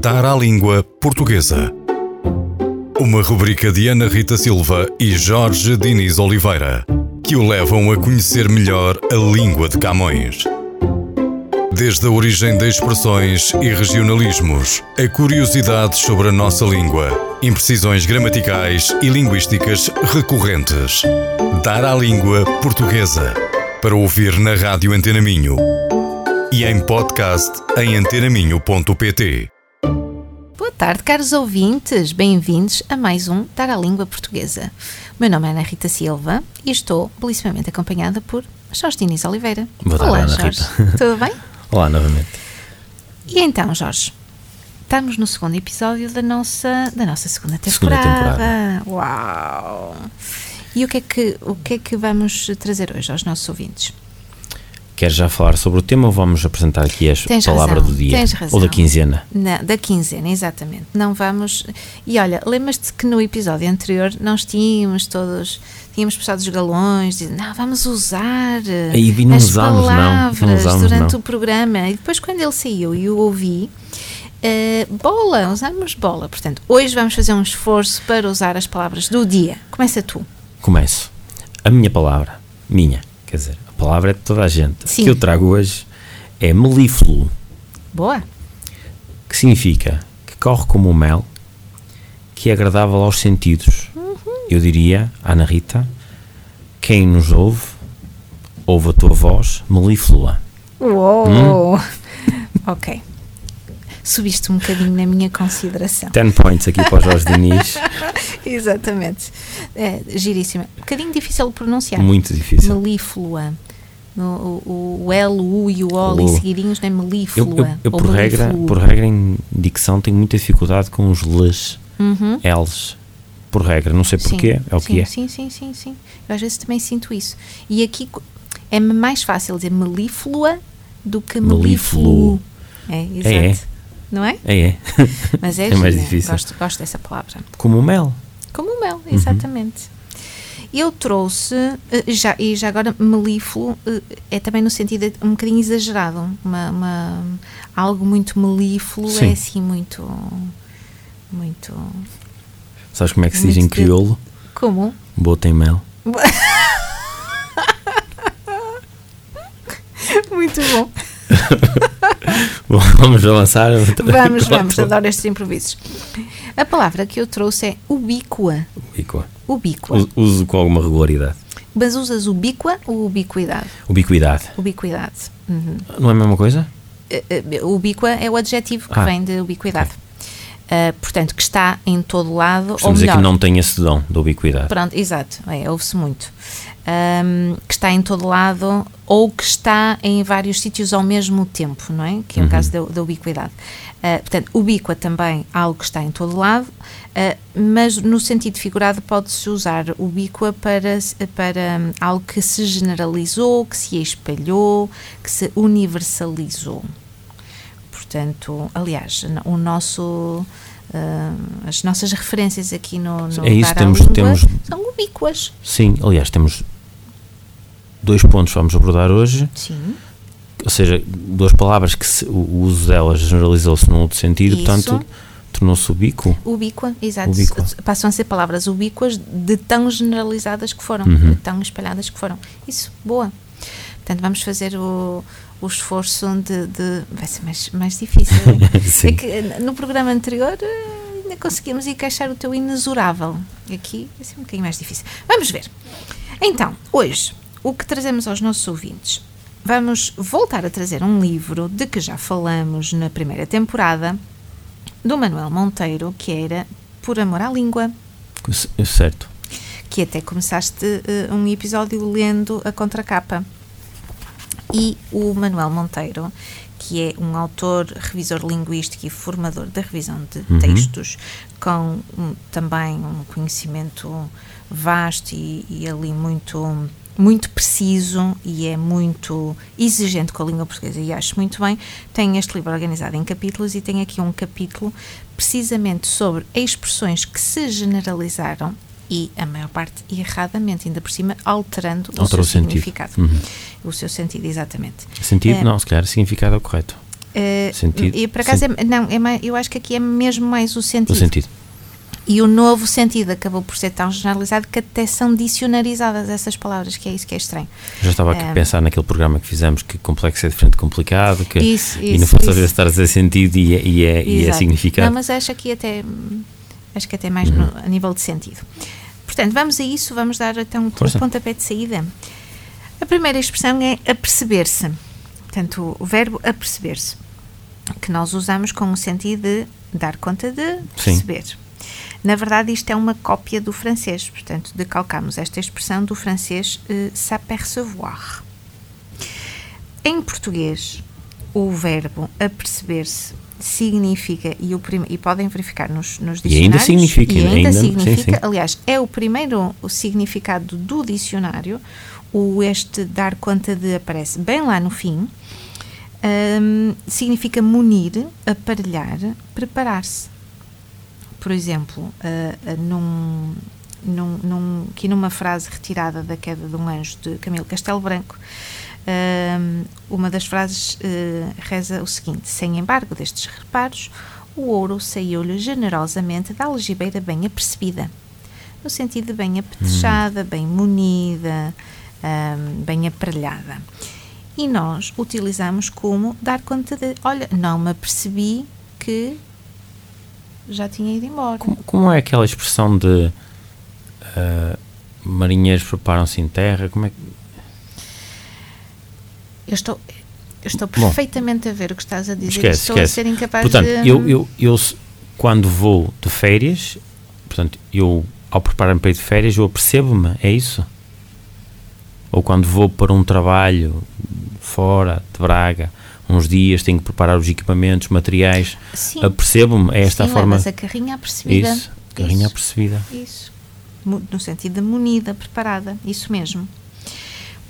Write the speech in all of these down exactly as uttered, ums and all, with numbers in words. Dar à Língua Portuguesa. Uma rubrica de Ana Rita Silva e Jorge Diniz Oliveira, que o levam a conhecer melhor a língua de Camões. Desde a origem de expressões e regionalismos, a curiosidades sobre a nossa língua, imprecisões gramaticais e linguísticas recorrentes. Dar à Língua Portuguesa. Para ouvir na Rádio Antena Minho e em podcast em antena minho ponto p t. Boa tarde, caros ouvintes. Bem-vindos a mais um Dar à Língua Portuguesa. O meu nome é Ana Rita Silva e estou belíssimamente acompanhada por Jorge Diniz Oliveira. Boa tarde, Olá, Ana Jorge. Rita. Tudo bem? Olá, novamente. E então, Jorge, estamos no segundo episódio da nossa, da nossa segunda temporada. Segunda temporada. Uau! E o que, é que, o que é que vamos trazer hoje aos nossos ouvintes? Queres já falar sobre o tema ou vamos apresentar aqui a palavra do dia? Tens razão. Ou da quinzena? Não, da quinzena, exatamente. Não vamos... E olha, lembras-te que no episódio anterior nós tínhamos todos... Tínhamos puxado os galões, dizendo, não, vamos usar e não as usámos, palavras não, não usámos, durante não. o programa. E depois quando ele saiu e eu ouvi... Uh, bola, usámos bola. Portanto, hoje vamos fazer um esforço para usar as palavras do dia. Começa tu. Começo. A minha palavra. Minha, quer dizer... A palavra é de toda a gente. Sim. O que eu trago hoje é melífluo. Boa. Que significa que corre como o mel, que é agradável aos sentidos. Uhum. Eu diria, Ana Rita, quem nos ouve, ouve a tua voz melíflua. Uou! Hum? Ok. Subiste um bocadinho na minha consideração. Ten points aqui para o Jorge Diniz. Exatamente. É, giríssima. Um bocadinho difícil de pronunciar. Muito difícil. Melíflua. No, o, o L, o U e o O ali seguidinhos, não é? Melíflua. Eu, eu, eu por, regra, por regra, em dicção, tenho muita dificuldade com os L's. Uhum. L's. Por regra. Não sei porquê. Sim, é o sim, que é. Sim, sim, sim, sim. Eu às vezes também sinto isso. E aqui é-me mais fácil dizer melíflua do que melífluo. É, exato. É, é. Não é? É, é. Mas é, é mais difícil. Gosto, gosto dessa palavra. Como o mel. Como o mel, exatamente. Uhum. Eu trouxe, já, e já agora melífluo, é também no sentido um bocadinho exagerado. Uma, uma, algo muito melífluo. Sim. É assim muito, muito... Sabes como é que se diz em crioulo? De... Como? Bota em mel. Muito bom. Bom, vamos avançar. Vamos, vamos, adoro estes improvisos. A palavra que eu trouxe é ubíqua. Ubíqua. Ubíqua. Uso com alguma regularidade. Mas usas ubíqua ou ubiquidade? Ubiquidade. Ubiquidade. Uhum. Não é a mesma coisa? Uh, ubíqua é o adjetivo que ah. vem de ubiquidade. Uh, portanto, que está em todo lado. Ou melhor, dizer que não tem esse dom da ubiquidade. Pronto, exato, é, ouve-se muito. Um, que está em todo lado ou que está em vários sítios ao mesmo tempo, não é? Que é o uhum. caso da, da ubiquidade. Uh, portanto, ubíqua também algo que está em todo lado, uh, mas no sentido figurado pode-se usar ubíqua para, para um, algo que se generalizou, que se espalhou, que se universalizou. Portanto, aliás, o nosso... Uh, as nossas referências aqui no, no é isso, Dar à Língua temos, são ubíquas. Sim, aliás, temos dois pontos que vamos abordar hoje. Sim. Ou seja, duas palavras que se, o uso delas generalizou-se num outro sentido, isso. Portanto, tornou-se ubíquo. Ubíqua, exato. Ubíqua. Passam a ser palavras ubíquas de tão generalizadas que foram, uhum. de tão espalhadas que foram. Isso, boa. Portanto, vamos fazer o... o esforço de, de... vai ser mais, mais difícil. É que no programa anterior ainda conseguimos encaixar o teu inexorável. Aqui vai ser um bocadinho mais difícil. Vamos ver. Então, hoje, o que trazemos aos nossos ouvintes? Vamos voltar a trazer um livro de que já falamos na primeira temporada, do Manuel Monteiro, que era Por Amor à Língua. É certo. Que até começaste uh, um episódio lendo a contracapa. E o Manuel Monteiro, que é um autor, revisor linguístico e formador da revisão de uhum. textos, com um, também um conhecimento vasto e, e ali muito, muito preciso e é muito exigente com a língua portuguesa, e acho muito bem, tem este livro organizado em capítulos e tem aqui um capítulo precisamente sobre expressões que se generalizaram e a maior parte erradamente, ainda por cima, alterando Altera o seu o significado. Uhum. O seu sentido, exatamente. Sentido, é, não, se calhar, significado é o correto. Uh, sentido. E por acaso, é, não, é mais, eu acho que aqui é mesmo mais o sentido. O sentido. E o novo sentido acabou por ser tão generalizado que até são dicionarizadas essas palavras, que é isso que é estranho. Já estava aqui um, a pensar naquele programa que fizemos, que complexo é diferente de complicado, que, isso, isso, e não fosse isso. A estar a dizer sentido e é, e é, e é significado. Não, mas acho aqui até, acho que até mais uhum. no, a nível de sentido. Portanto, vamos a isso, vamos dar então o um pontapé de saída. A primeira expressão é aperceber-se. Portanto, o verbo aperceber-se, que nós usamos com o sentido de dar conta de perceber. Sim. Na verdade, isto é uma cópia do francês, portanto, decalcamos esta expressão do francês eh, s'apercevoir. Em português, o verbo aperceber-se significa, e, o prim- e podem verificar nos, nos dicionários, e ainda significa, e ainda ainda, significa sim, sim. aliás, é o primeiro o significado do dicionário, o este dar conta de aparece bem lá no fim, um, significa munir, aparelhar, preparar-se. Por exemplo, uh, uh, num, num, num, aqui numa frase retirada da Queda de um Anjo de Camilo Castelo Branco, uh, uma das frases uh, reza o seguinte: sem embargo destes reparos, o ouro saiu-lhe generosamente da algibeira bem apercebida, no sentido de bem apetechada, bem munida, um, bem aparelhada. E nós utilizamos como dar conta de, olha, não me apercebi que já tinha ido embora. Como, como é aquela expressão de uh, marinheiros preparam-se em terra? Como é que... Eu estou, eu estou perfeitamente Bom, a ver o que estás a dizer. Esquece, estou esquece. a ser incapaz portanto, de... Portanto, eu, eu, eu quando vou de férias, portanto, eu ao preparar-me para ir de férias, eu apercebo-me, é isso? Ou quando vou para um trabalho fora de Braga, uns dias, tenho que preparar os equipamentos, os materiais. Sim. Apercebo-me, é esta Sim, a forma... Sim, mas a carrinha apercebida. Isso, carrinha isso, apercebida. Isso, no sentido de munida, preparada, isso mesmo.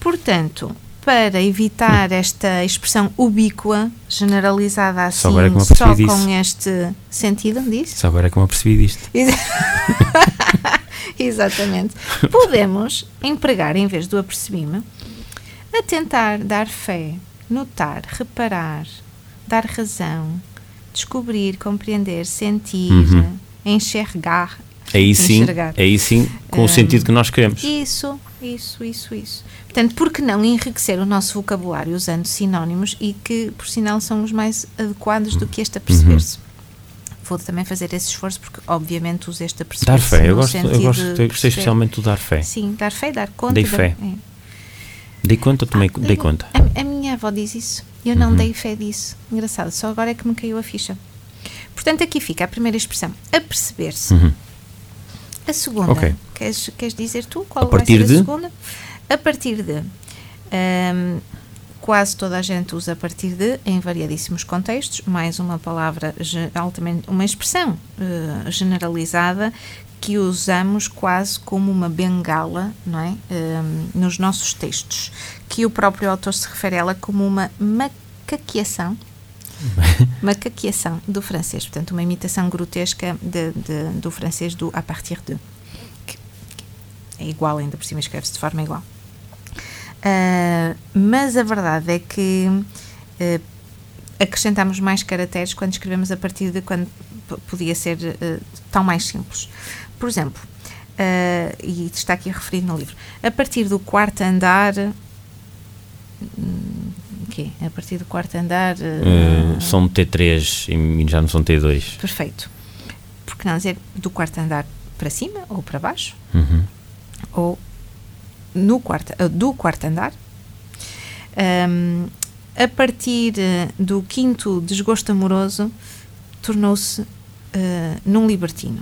Portanto, para evitar hum. esta expressão ubíqua, generalizada assim, só, só com este sentido, diz? Só agora é que me apercebi disto. Exatamente. Podemos empregar, em vez do apercebi-me, a tentar dar fé, notar, reparar, dar razão, descobrir, compreender, sentir, uhum. enxergar. Aí sim, enxergar. aí sim, com um, o sentido que nós queremos. Isso, isso, isso, isso. Portanto, por que não enriquecer o nosso vocabulário usando sinónimos e que, por sinal, são os mais adequados do que este aperceber-se? Uhum. Vou também fazer esse esforço porque, obviamente, uso este aperceber-se. Dar fé, eu gosto, eu gosto, eu gostei especialmente do dar fé. Sim, dar fé, dar conta. Dei fé. Dar, é. Dei conta também, ah, dei conta. A, a minha avó diz isso, eu não uhum. dei fé disso. Engraçado, só agora é que me caiu a ficha. Portanto, aqui fica a primeira expressão, aperceber-se. Uhum. A segunda, okay. queres, queres dizer tu qual a vai ser a de? segunda? A partir de, um, quase toda a gente usa a partir de, em variadíssimos contextos, mais uma palavra, altamente, uma expressão uh, generalizada, que usamos quase como uma bengala, não é? Um, nos nossos textos, que o próprio autor se refere a ela como uma macaqueação, macaqueação do francês, portanto uma imitação grotesca de, de, do francês do à partir de, que é igual, ainda por cima escreve-se de forma igual. Uh, mas a verdade é que uh, acrescentamos mais caracteres quando escrevemos a partir de, quando p- podia ser uh, tão mais simples. Por exemplo, uh, e está aqui referido no livro, a partir do quarto andar... Okay, a partir do quarto andar... Uh, uh, são T três e já não são T dois. Perfeito. Por que não dizer do quarto andar para cima ou para baixo? Uhum. Ou no quarto, uh, do quarto andar? Um, a partir do quinto desgosto amoroso, tornou-se uh, num libertino.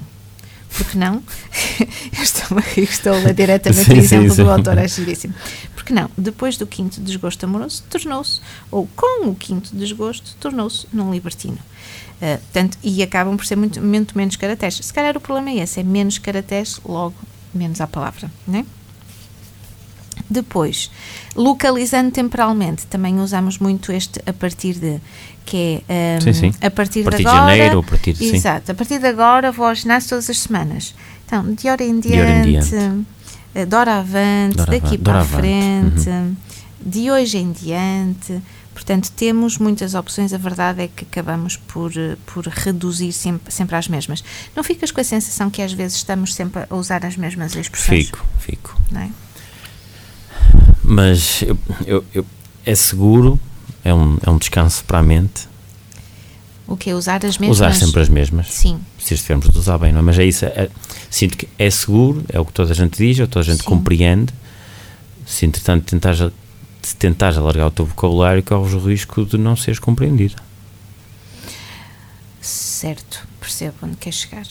Porque não? Eu estou, estou a ler diretamente o exemplo sim, do sim. autor, é giríssimo. Porque não? Depois do quinto desgosto amoroso, tornou-se, ou com o quinto desgosto, tornou-se num libertino. Uh, portanto, e acabam por ser muito, muito menos caracteres. Se calhar o problema é esse, é menos caracteres, logo menos à palavra, não é? Depois, localizando temporalmente, também usamos muito este a partir de, que é um, sim, sim. a partir de agora. A partir de janeiro, a partir de sim. Exato, a partir de agora vou ao ginásio todas as semanas. Então, de hora em diante, de hora avante, daqui para a frente, de hoje em diante, Portanto, temos muitas opções, a verdade é que acabamos por, por reduzir sempre, sempre às mesmas. Não ficas com a sensação que às vezes estamos sempre a usar as mesmas expressões? Fico, fico. Não é? Mas eu, eu, eu, é seguro, é um, é um descanso para a mente. O que é usar as mesmas? Usar sempre as mesmas. Sim. Se estivermos de usar bem, não é? Mas é isso, é, sinto que é seguro, é o que toda a gente diz, é o que toda a gente Sim. compreende. Se entretanto tentares, se tentares alargar o teu vocabulário, corres o risco de não seres compreendido. Certo, percebo onde queres chegar.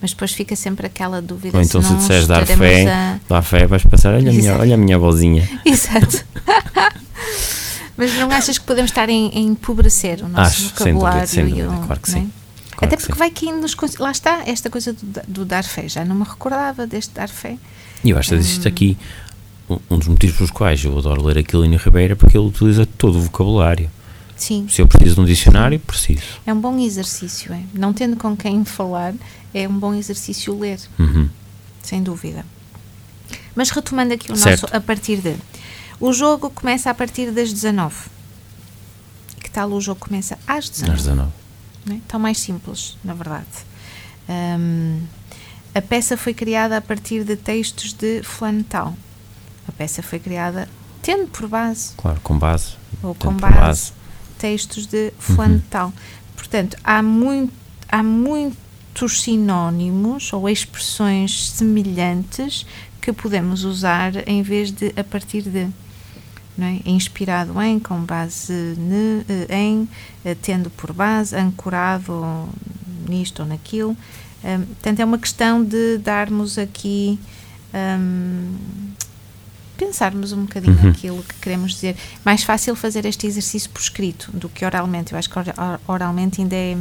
Mas depois fica sempre aquela dúvida. Ou então se, se disseres dar fé, a... dar fé, vais pensar, olha a minha, olha a minha vozinha. Exato. Mas não achas que podemos estar em, em empobrecer o nosso Acho, vocabulário? Sem dúvida, sem dúvida, claro que sim. Claro Até que porque sim. vai caindo nos... Lá está, esta coisa do, do dar fé. Já não me recordava deste dar fé. E eu acho que existe hum. aqui um, um dos motivos pelos quais eu adoro ler aquilo em Ribeiro, porque ele utiliza todo o vocabulário. Sim. Se eu preciso de um dicionário, preciso. É um bom exercício, é? Não tendo com quem falar, é um bom exercício ler. Uhum. Sem dúvida. Mas retomando aqui o certo. Nosso... A partir de... O jogo começa a partir das dezanove. Que tal o jogo começa às dezanove? Às dezanove. Não é? Tão mais simples, na verdade. Um, a peça foi criada a partir de textos de fulano tal. A peça foi criada tendo por base. Claro, com base. Ou com base, base textos de fulano uhum. tal. Portanto, há, muito, há muitos sinónimos ou expressões semelhantes que podemos usar em vez de a partir de. Não é? Inspirado em, com base ne, em, tendo por base, ancorado nisto ou naquilo. Um, portanto, é uma questão de darmos aqui, um, pensarmos um bocadinho uhum. aquilo que queremos dizer. Mais fácil fazer este exercício por escrito do que oralmente. Eu acho que oralmente ainda é,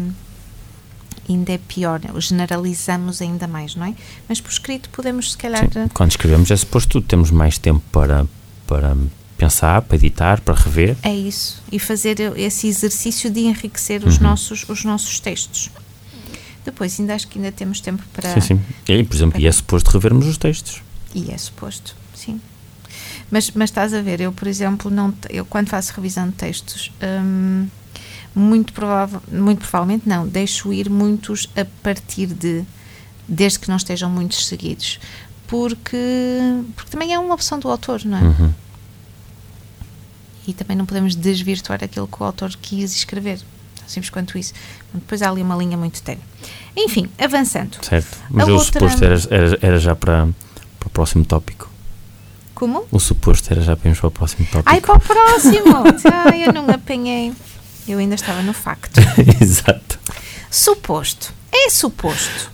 ainda é pior, generalizamos ainda mais, não é? Mas por escrito podemos, se calhar... Sim, quando escrevemos é suposto que temos mais tempo para... para pensar, para editar, para rever. É isso, e fazer esse exercício de enriquecer os, uhum. nossos, os nossos textos. Depois, ainda acho que ainda temos tempo para... Sim, sim. E, por exemplo, para... e é suposto revermos os textos. E é suposto, sim. Mas, mas estás a ver, eu, por exemplo, não, eu quando faço revisão de textos, hum, muito, provável, muito provavelmente não, deixo ir muitos a partir de, desde que não estejam muitos seguidos, porque, porque também é uma opção do autor, não é? Uhum. E também não podemos desvirtuar aquilo que o autor quis escrever, tão simples quanto isso. Depois há ali uma linha muito ténue. Enfim, avançando. Certo, mas o suposto era, era, era já para, para o próximo tópico. Como? O suposto era já para irmos para o próximo tópico. Ai, para o próximo! Ai, eu não apanhei. Eu ainda estava no facto. Exato. Suposto. É suposto.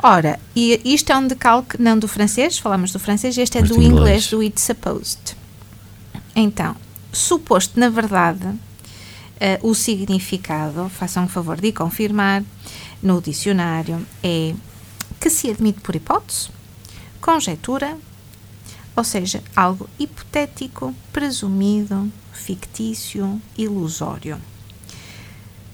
Ora, e isto é um decalque, não do francês, falamos do francês, este é mas do inglês. inglês, do it's supposed. Então, suposto, na verdade, uh, o significado, façam o favor de confirmar, no dicionário, é que se admite por hipótese, conjetura, ou seja, algo hipotético, presumido, fictício, ilusório.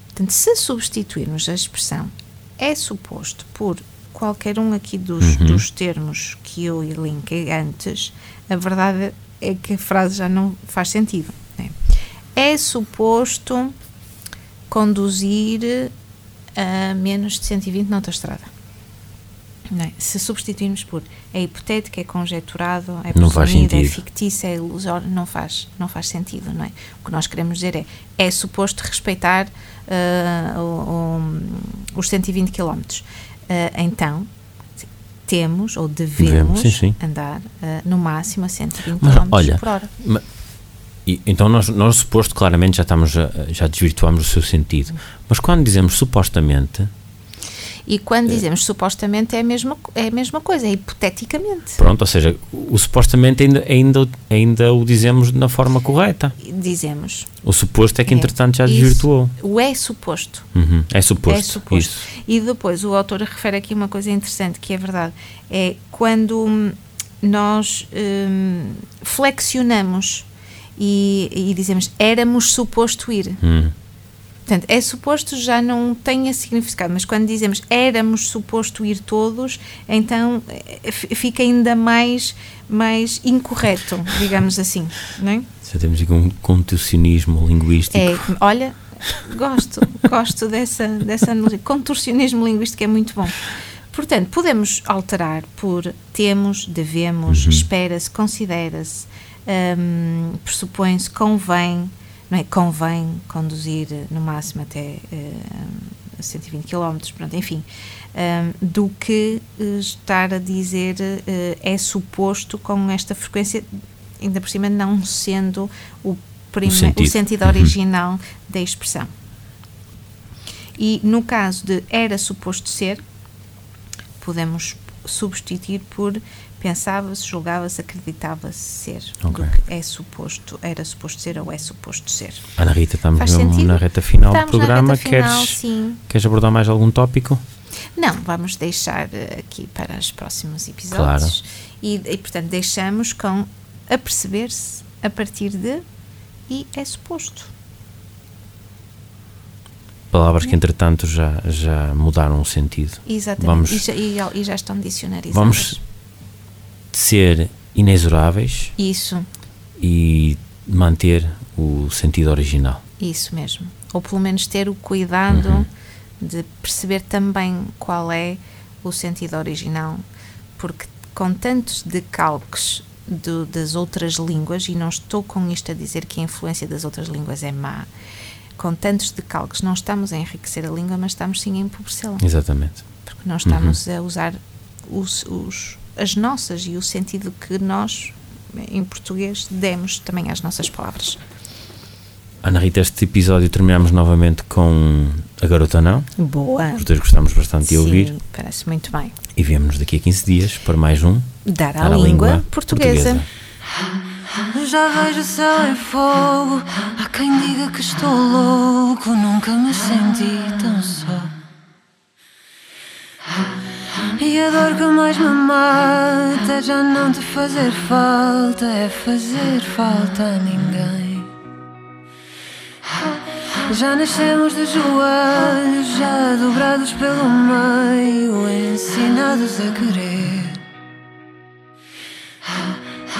Portanto, se substituirmos a expressão é suposto por qualquer um aqui dos, uhum. dos termos que eu elenquei antes, a verdade é é que a frase já não faz sentido, né? É suposto conduzir a menos de cento e vinte na autoestrada, né? Se substituirmos por é hipotético, é conjeturado, é presumido, é fictício, é ilusório, não faz, não faz sentido, não é? O que nós queremos dizer é é suposto respeitar uh, o, o, os cento e vinte quilómetros. Uh, então temos ou devemos, devemos sim, sim. andar uh, no máximo a cento e vinte quilómetros por hora. Mas, e, então nós, nós suposto claramente já, estamos, já desvirtuamos o seu sentido. Mas quando dizemos supostamente... E quando dizemos é, supostamente é a, mesma, é a mesma coisa, é hipoteticamente. Pronto, ou seja, o, o supostamente ainda, ainda, ainda o dizemos na forma correta. Dizemos. O suposto é que é, entretanto já isso, desvirtuou. O é suposto. Uhum, é suposto. É suposto. Isso. E depois o autor refere aqui uma coisa interessante que é verdade, é quando nós hum, flexionamos e, e dizemos éramos suposto ir. Hum. Portanto, é suposto já não tenha significado, mas quando dizemos éramos suposto ir todos, então fica ainda mais, mais incorreto, digamos assim, não é? Já temos aqui um contorcionismo linguístico. É, olha, gosto, gosto dessa, dessa analogia. Contorcionismo linguístico é muito bom. Portanto, podemos alterar por temos, devemos, uhum. espera-se, considera-se, um, pressupõe-se, convém, não é? Convém conduzir no máximo até uh, cento e vinte quilómetros, pronto, enfim, um, do que estar a dizer uh, é suposto com esta frequência, ainda por cima não sendo o, prime- o, sentido. o sentido original uhum. da expressão. E no caso de era suposto ser, podemos substituir por pensava-se, julgava-se, acreditava-se ser. Okay. Do que é suposto, era suposto ser ou é suposto ser. Ana Rita, estamos mesmo na reta final estamos do programa. Final, queres, queres abordar mais algum tópico? Não, vamos deixar aqui para os próximos episódios. Claro. E, e portanto, deixamos com a perceber-se a partir de e é suposto. Palavras que, entretanto, já, já mudaram o sentido. Exatamente. Vamos, e, já, e já estão dicionarizadas. Vamos ser inexoráveis. Isso. E manter o sentido original. Isso mesmo. Ou pelo menos ter o cuidado uhum. de perceber também qual é o sentido original, porque com tantos decalques do, das outras línguas, e não estou com isto a dizer que a influência das outras línguas é má, com tantos decalques não estamos a enriquecer a língua, mas estamos sim a empobrecê-la. Exatamente. Porque não estamos uhum. a usar os... os as nossas e o sentido que nós, em português, demos também às nossas palavras. Ana Rita, este episódio terminamos novamente com a Garota Não. Boa. Os dois gostamos bastante Sim, de ouvir. Parece muito bem. E vemos-nos daqui a quinze dias para mais um Dar à, Dar à língua, língua Portuguesa. Portuguesa. Já vejo o céu em fogo, há quem diga que estou louco, nunca me senti tão só. E a dor que mais me mata é já não te fazer falta, é fazer falta a ninguém. Já nascemos de joelhos, já dobrados pelo meio, ensinados a querer.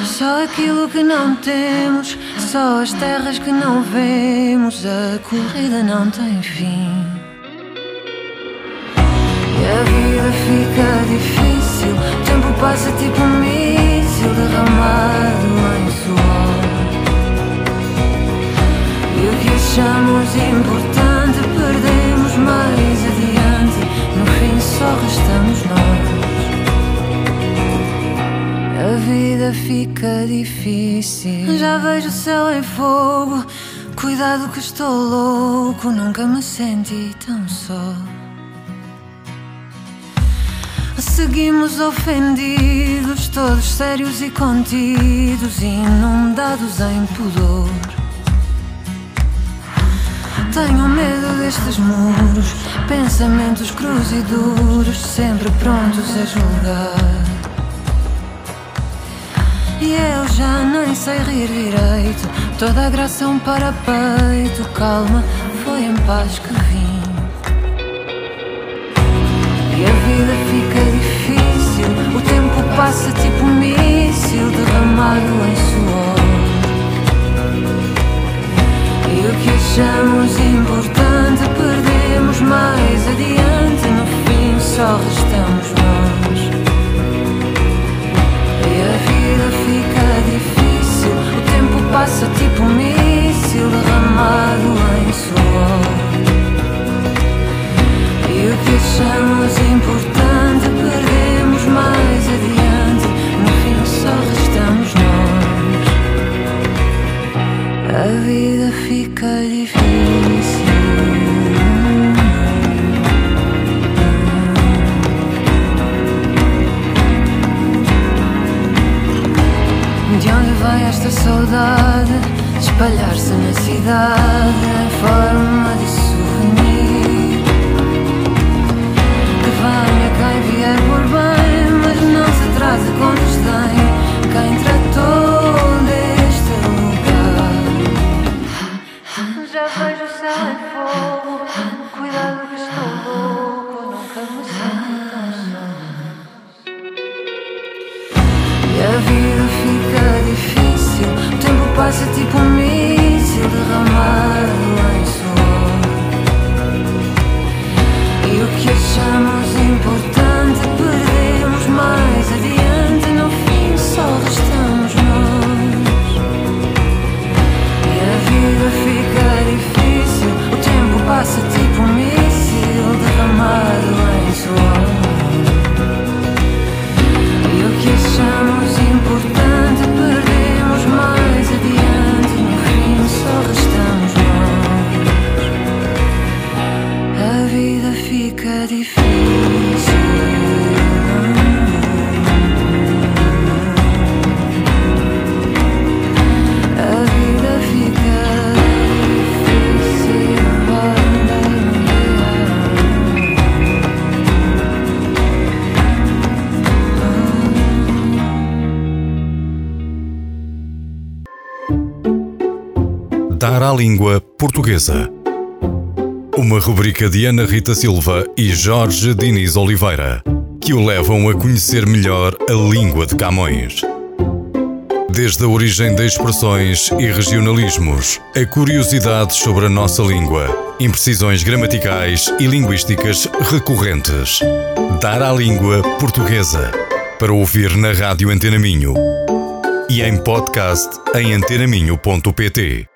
Só aquilo que não temos, só as terras que não vemos, a corrida não tem fim. A vida fica difícil, o tempo passa tipo um míssil derramado em suor. E o que achamos importante perdemos mais adiante, no fim só restamos nós. A vida fica difícil, já vejo o céu em fogo, cuidado que estou louco, nunca me senti tão só. Seguimos ofendidos, todos sérios e contidos, inundados em pudor. Tenho medo destes muros, pensamentos crus e duros, sempre prontos a julgar. E eu já nem sei rir direito, toda a graça é um parapeito. Calma, foi em paz que vim. E a vida fica difícil, o tempo passa tipo um míssil derramado em suor. E o que achamos importante perdemos mais adiante, no fim só restamos nós. E a vida fica difícil, o tempo passa tipo um míssil derramado em suor. E o que achamos importante perdemos mais adiante, no fim só restamos nós. A vida fica difícil. De onde vem esta saudade? Espalhar-se na cidade em forma de souvenir. Venha quem vier por bem, mas não se traze com desdém quem tratou deste lugar. Já vejo o céu em fogo. Dar à Língua Portuguesa. Uma rubrica de Ana Rita Silva e Jorge Diniz Oliveira, que o levam a conhecer melhor a língua de Camões. Desde a origem de expressões e regionalismos, a curiosidade sobre a nossa língua, imprecisões gramaticais e linguísticas recorrentes. Dar à Língua Portuguesa. Para ouvir na Rádio Antena Minho e em podcast em antena minho ponto pt.